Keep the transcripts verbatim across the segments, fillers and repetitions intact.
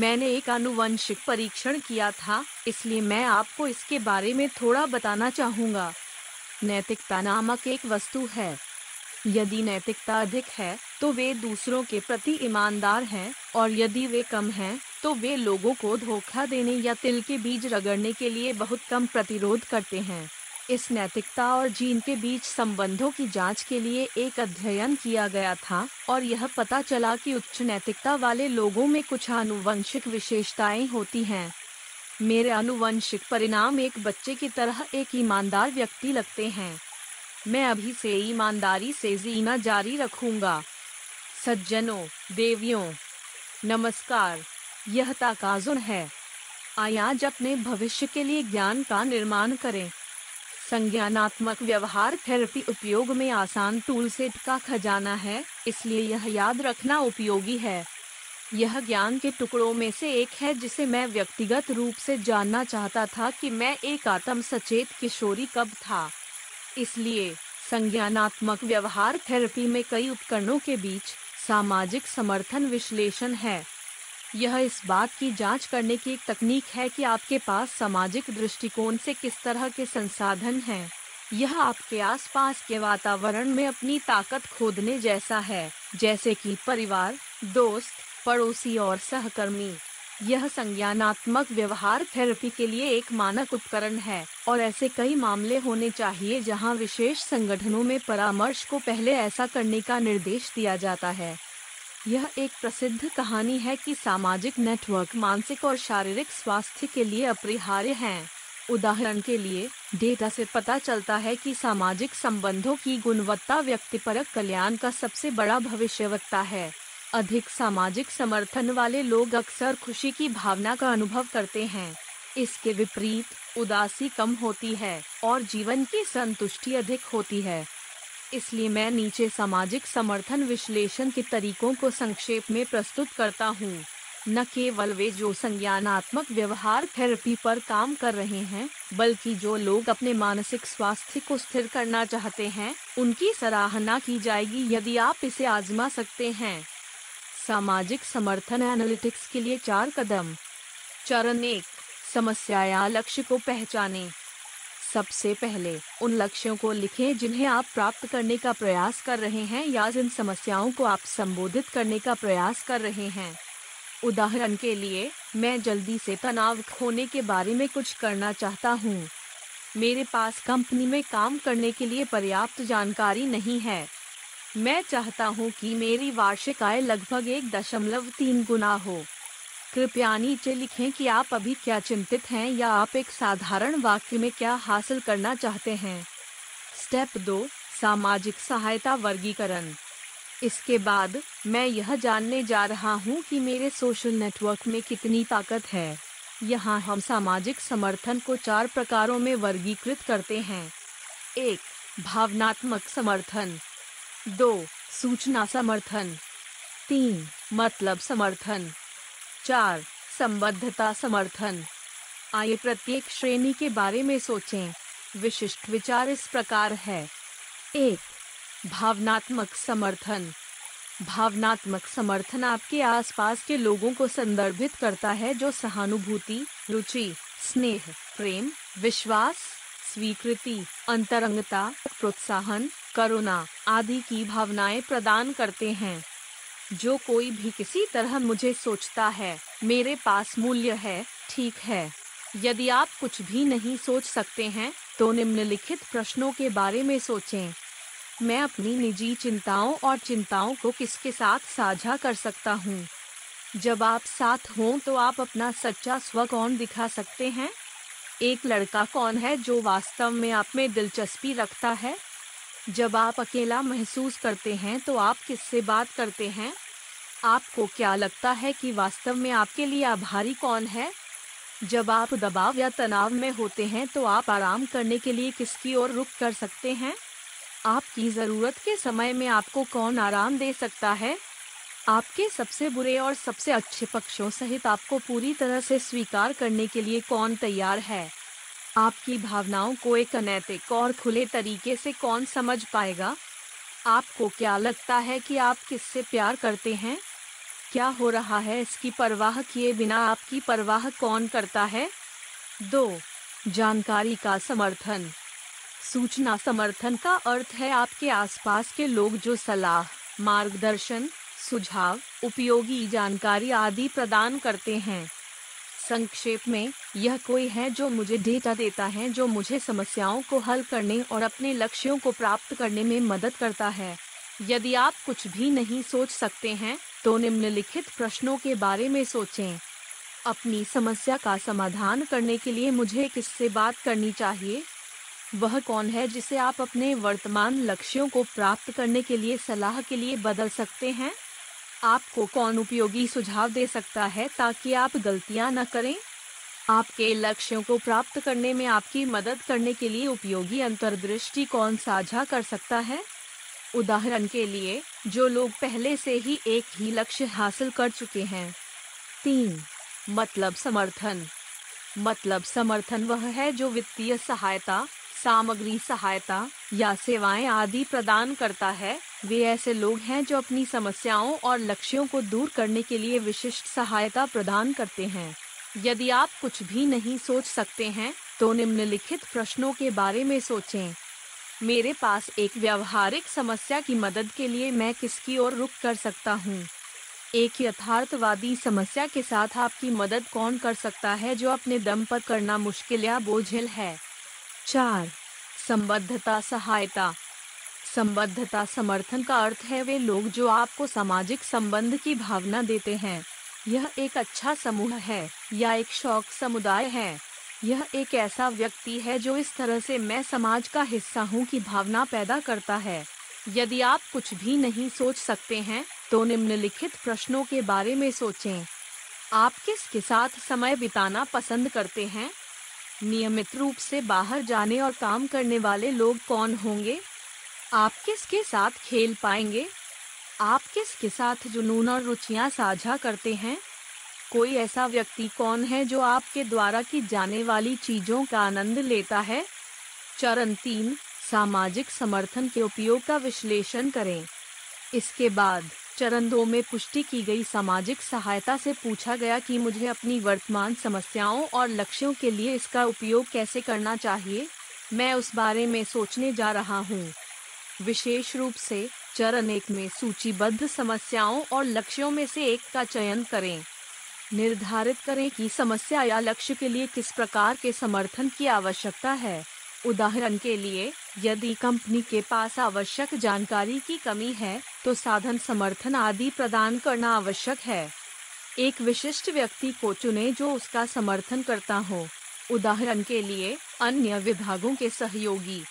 मैंने एक आनुवंशिक परीक्षण किया था, इसलिए मैं आपको इसके बारे में थोड़ा बताना चाहूँगा। नैतिकता नामक एक वस्तु है। यदि नैतिकता अधिक है तो वे दूसरों के प्रति ईमानदार हैं, और यदि वे कम हैं तो वे लोगों को धोखा देने या तिल के बीज रगड़ने के लिए बहुत कम प्रतिरोध करते हैं। इस नैतिकता और जीन के बीच संबंधों की जांच के लिए एक अध्ययन किया गया था, और यह पता चला कि उच्च नैतिकता वाले लोगों में कुछ आनुवंशिक विशेषताएं होती हैं। मेरे आनुवंशिक परिणाम एक बच्चे की तरह एक ईमानदार व्यक्ति लगते हैं। मैं अभी से ईमानदारी से जीना जारी रखूंगा। सज्जनों, देवियों, नमस्कार। यह ताकाजुन है। आइए आज अपने भविष्य के लिए ज्ञान का निर्माण करें। संज्ञानात्मक व्यवहार थेरेपी उपयोग में आसान टूल सेट का खजाना है, इसलिए यह याद रखना उपयोगी है। यह ज्ञान के टुकड़ों में से एक है जिसे मैं व्यक्तिगत रूप से जानना चाहता था कि मैं एक आत्म सचेत किशोरी कब था। इसलिए संज्ञानात्मक व्यवहार थेरेपी में कई उपकरणों के बीच सामाजिक समर्थन विश्लेषण है। यह इस बात की जांच करने की एक तकनीक है कि आपके पास सामाजिक दृष्टिकोण से किस तरह के संसाधन हैं। यह आपके आसपास के वातावरण में अपनी ताकत खोदने जैसा है, जैसे कि परिवार, दोस्त, पड़ोसी और सहकर्मी। यह संज्ञानात्मक व्यवहार थेरेपी के लिए एक मानक उपकरण है, और ऐसे कई मामले होने चाहिए जहां विशेष संगठनों में परामर्श को पहले ऐसा करने का निर्देश दिया जाता है। यह एक प्रसिद्ध कहानी है कि सामाजिक नेटवर्क मानसिक और शारीरिक स्वास्थ्य के लिए अपरिहार्य हैं। उदाहरण के लिए, डेटा से पता चलता है कि सामाजिक संबंधों की गुणवत्ता व्यक्तिपरक कल्याण का सबसे बड़ा भविष्यवक्ता है। अधिक सामाजिक समर्थन वाले लोग अक्सर खुशी की भावना का अनुभव करते हैं। इसके विपरीत उदासी कम होती है और जीवन की संतुष्टि अधिक होती है। इसलिए मैं नीचे सामाजिक समर्थन विश्लेषण के तरीकों को संक्षेप में प्रस्तुत करता हूँ। न केवल वे जो संज्ञानात्मक व्यवहार थेरेपी पर काम कर रहे हैं, बल्कि जो लोग अपने मानसिक स्वास्थ्य को स्थिर करना चाहते हैं, उनकी सराहना की जाएगी यदि आप इसे आजमा सकते हैं। सामाजिक समर्थन एनालिटिक्स के लिए चार कदम। चरण एक, समस्या या लक्ष्य को पहचाने। सबसे पहले उन लक्ष्यों को लिखें जिन्हें आप प्राप्त करने का प्रयास कर रहे हैं या जिन समस्याओं को आप संबोधित करने का प्रयास कर रहे हैं। उदाहरण के लिए, मैं जल्दी से तनाव खोने के बारे में कुछ करना चाहता हूँ। मेरे पास कंपनी में काम करने के लिए पर्याप्त जानकारी नहीं है। मैं चाहता हूँ कि मेरी वार्षिक आय लगभग एक दशमलव तीन गुना हो। कृपया नीचे लिखें कि आप अभी क्या चिंतित हैं या आप एक साधारण वाक्य में क्या हासिल करना चाहते हैं। स्टेप दो, सामाजिक सहायता वर्गीकरण। इसके बाद मैं यह जानने जा रहा हूं कि मेरे सोशल नेटवर्क में कितनी ताकत है। यहां हम सामाजिक समर्थन को चार प्रकारों में वर्गीकृत करते हैं। एक, भावनात्मक समर्थन। दो, सूचना समर्थन। तीन, मतलब समर्थन। चार, संबद्धता समर्थन। आइए प्रत्येक श्रेणी के बारे में सोचें। विशिष्ट विचार इस प्रकार है। एक, भावनात्मक समर्थन। भावनात्मक समर्थन आपके आसपास के लोगों को संदर्भित करता है जो सहानुभूति, रुचि, स्नेह, प्रेम, विश्वास, स्वीकृति, अंतरंगता, प्रोत्साहन, करुणा आदि की भावनाएं प्रदान करते हैं। जो कोई भी किसी तरह मुझे सोचता है, मेरे पास मूल्य है, ठीक है। यदि आप कुछ भी नहीं सोच सकते हैं तो निम्नलिखित प्रश्नों के बारे में सोचें। मैं अपनी निजी चिंताओं और चिंताओं को किसके साथ साझा कर सकता हूँ? जब आप साथ हों तो आप अपना सच्चा स्व कौन दिखा सकते हैं? एक लड़का कौन है जो वास्तव में आप में दिलचस्पी रखता है? जब आप अकेला महसूस करते हैं तो आप किससे बात करते हैं? आपको क्या लगता है कि वास्तव में आपके लिए आभारी कौन है? जब आप दबाव या तनाव में होते हैं तो आप आराम करने के लिए किसकी ओर रुख कर सकते हैं? आपकी ज़रूरत के समय में आपको कौन आराम दे सकता है? आपके सबसे बुरे और सबसे अच्छे पक्षों सहित आपको पूरी तरह से स्वीकार करने के लिए कौन तैयार है? आपकी भावनाओं को एक अनैतिक और खुले तरीके से कौन समझ पाएगा? आपको क्या लगता है कि आप किससे प्यार करते हैं? क्या हो रहा है इसकी परवाह किए बिना आपकी परवाह कौन करता है। दो जानकारी का समर्थन। सूचना समर्थन का अर्थ है आपके आसपास के लोग जो सलाह, मार्गदर्शन, सुझाव, उपयोगी जानकारी आदि प्रदान करते हैं। संक्षेप में, यह कोई है जो मुझे डेटा देता है जो मुझे समस्याओं को हल करने और अपने लक्ष्यों को प्राप्त करने में मदद करता है। यदि आप कुछ भी नहीं सोच सकते हैं तो निम्नलिखित प्रश्नों के बारे में सोचें। अपनी समस्या का समाधान करने के लिए मुझे किससे बात करनी चाहिए? वह कौन है जिसे आप अपने वर्तमान लक्ष्यों को प्राप्त करने के लिए सलाह के लिए बदल सकते हैं? आपको कौन उपयोगी सुझाव दे सकता है ताकि आप गलतियां न करें? आपके लक्ष्यों को प्राप्त करने में आपकी मदद करने के लिए उपयोगी अंतर्दृष्टि कौन साझा कर सकता है? उदाहरण के लिए, जो लोग पहले से ही एक ही लक्ष्य हासिल कर चुके हैं। तीन मतलब समर्थन। मतलब समर्थन वह है जो वित्तीय सहायता, सामग्री सहायता या सेवाएं आदि प्रदान करता है। वे ऐसे लोग हैं जो अपनी समस्याओं और लक्ष्यों को दूर करने के लिए विशिष्ट सहायता प्रदान करते हैं। यदि आप कुछ भी नहीं सोच सकते हैं तो निम्नलिखित प्रश्नों के बारे में सोचें। मेरे पास एक व्यावहारिक समस्या की मदद के लिए मैं किसकी ओर रुख कर सकता हूँ? एक यथार्थवादी समस्या के साथ आपकी मदद कौन कर सकता है जो अपने दम पर करना मुश्किल या बोझिल है? चार संबद्धता सहायता। संबद्धता समर्थन का अर्थ है वे लोग जो आपको सामाजिक संबंध की भावना देते हैं। यह एक अच्छा समूह है या एक शौक समुदाय है। यह एक ऐसा व्यक्ति है जो इस तरह से मैं समाज का हिस्सा हूँ की भावना पैदा करता है। यदि आप कुछ भी नहीं सोच सकते हैं तो निम्नलिखित प्रश्नों के बारे में सोचें। आप किसके साथ समय बिताना पसंद करते हैं? नियमित रूप से बाहर जाने और काम करने वाले लोग कौन होंगे? आप किसके साथ खेल पाएंगे? आप किसके साथ जुनून और रुचियां साझा करते हैं? कोई ऐसा व्यक्ति कौन है जो आपके द्वारा की जाने वाली चीजों का आनंद लेता है? चरण तीन सामाजिक समर्थन के उपयोग का विश्लेषण करें। इसके बाद चरण दो में पुष्टि की गई सामाजिक सहायता से पूछा गया कि मुझे अपनी वर्तमान समस्याओं और लक्ष्यों के लिए इसका उपयोग कैसे करना चाहिए। मैं उस बारे में सोचने जा रहा हूँ। विशेष रूप से चरण एक में सूचीबद्ध समस्याओं और लक्ष्यों में से एक का चयन करें। निर्धारित करें कि समस्या या लक्ष्य के लिए किस प्रकार के समर्थन की आवश्यकता है। उदाहरण के लिए, यदि कंपनी के पास आवश्यक जानकारी की कमी है तो साधन समर्थन आदि प्रदान करना आवश्यक है। एक विशिष्ट व्यक्ति को चुने जो उसका समर्थन करता हो, उदाहरण के लिए अन्य विभागों के सहयोगी।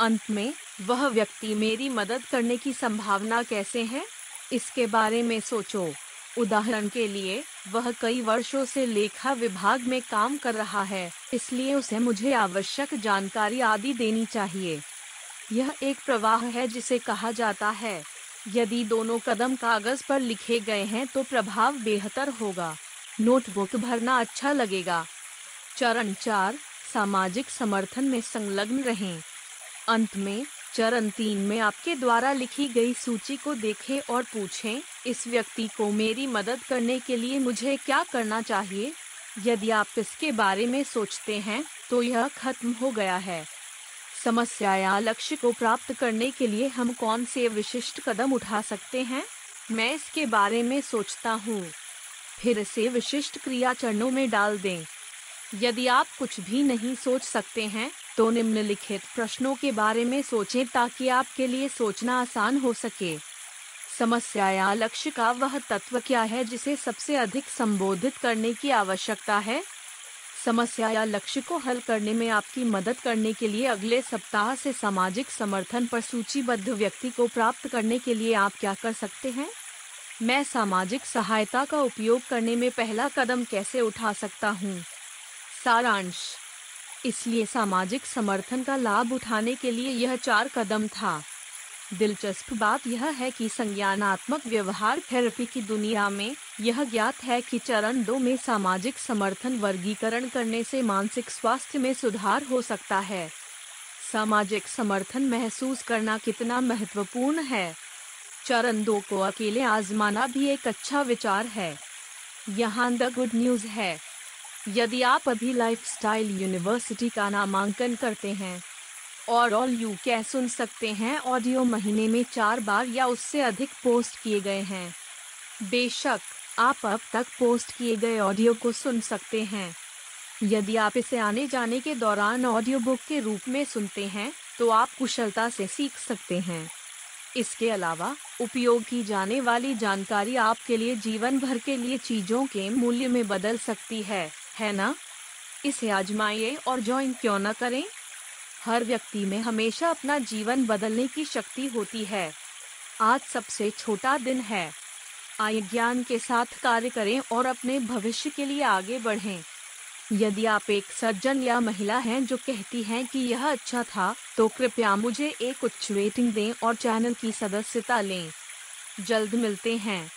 अंत में, वह व्यक्ति मेरी मदद करने की संभावना कैसे है इसके बारे में सोचो। उदाहरण के लिए, वह कई वर्षों से लेखा विभाग में काम कर रहा है, इसलिए उसे मुझे आवश्यक जानकारी आदि देनी चाहिए। यह एक प्रवाह है जिसे कहा जाता है। यदि दोनों कदम कागज पर लिखे गए हैं तो प्रभाव बेहतर होगा। नोटबुक भरना अच्छा लगेगा। चरण चार सामाजिक समर्थन में संलग्न रहें। अंत में चरण तीन में आपके द्वारा लिखी गई सूची को देखें और पूछें, इस व्यक्ति को मेरी मदद करने के लिए मुझे क्या करना चाहिए? यदि आप इसके बारे में सोचते हैं तो यह खत्म हो गया है। समस्या या लक्ष्य को प्राप्त करने के लिए हम कौन से विशिष्ट कदम उठा सकते हैं? मैं इसके बारे में सोचता हूँ। फिर इसे विशिष्ट क्रिया चरणों में डाल दें। यदि आप कुछ भी नहीं सोच सकते हैं तो निम्नलिखित प्रश्नों के बारे में सोचें ताकि आपके लिए सोचना आसान हो सके। समस्या या लक्ष्य का वह तत्व क्या है जिसे सबसे अधिक संबोधित करने की आवश्यकता है? समस्या या लक्ष्य को हल करने में आपकी मदद करने के लिए अगले सप्ताह से सामाजिक समर्थन पर सूचीबद्ध व्यक्ति को प्राप्त करने के लिए आप क्या कर सकते हैं? मैं सामाजिक सहायता का उपयोग करने में पहला कदम कैसे उठा सकता हूँ? सारांश। इसलिए सामाजिक समर्थन का लाभ उठाने के लिए यह चार कदम था। दिलचस्प बात यह है कि संज्ञानात्मक व्यवहार थेरेपी की दुनिया में यह ज्ञात है कि चरण दो में सामाजिक समर्थन वर्गीकरण करने से मानसिक स्वास्थ्य में सुधार हो सकता है। सामाजिक समर्थन महसूस करना कितना महत्वपूर्ण है। चरंदों को अकेले आजमाना भी एक अच्छा विचार है। यहाँ द गुड न्यूज है, यदि आप अभी लाइफस्टाइल यूनिवर्सिटी का नामांकन करते हैं और ऑल यू कै सुन सकते हैं। ऑडियो महीने में चार बार या उससे अधिक पोस्ट किए गए हैं। बेशक आप अब तक पोस्ट किए गए ऑडियो को सुन सकते हैं। यदि आप इसे आने जाने के दौरान ऑडियो बुक के रूप में सुनते हैं तो आप कुशलता से सीख सकते हैं। इसके अलावा उपयोग की जाने वाली जानकारी आपके लिए जीवन भर के लिए चीज़ों के मूल्य में बदल सकती है, है ना? इसे आजमाइए और ज्वाइन क्यों न करें। हर व्यक्ति में हमेशा अपना जीवन बदलने की शक्ति होती है। आज सबसे छोटा दिन है। आइए ज्ञान के साथ कार्य करें और अपने भविष्य के लिए आगे बढ़ें। यदि आप एक सज्जन या महिला हैं जो कहती हैं कि यह अच्छा था, तो कृपया मुझे एक उच्च रेटिंग दें और चैनल की सदस्यता लें। जल्द मिलते हैं।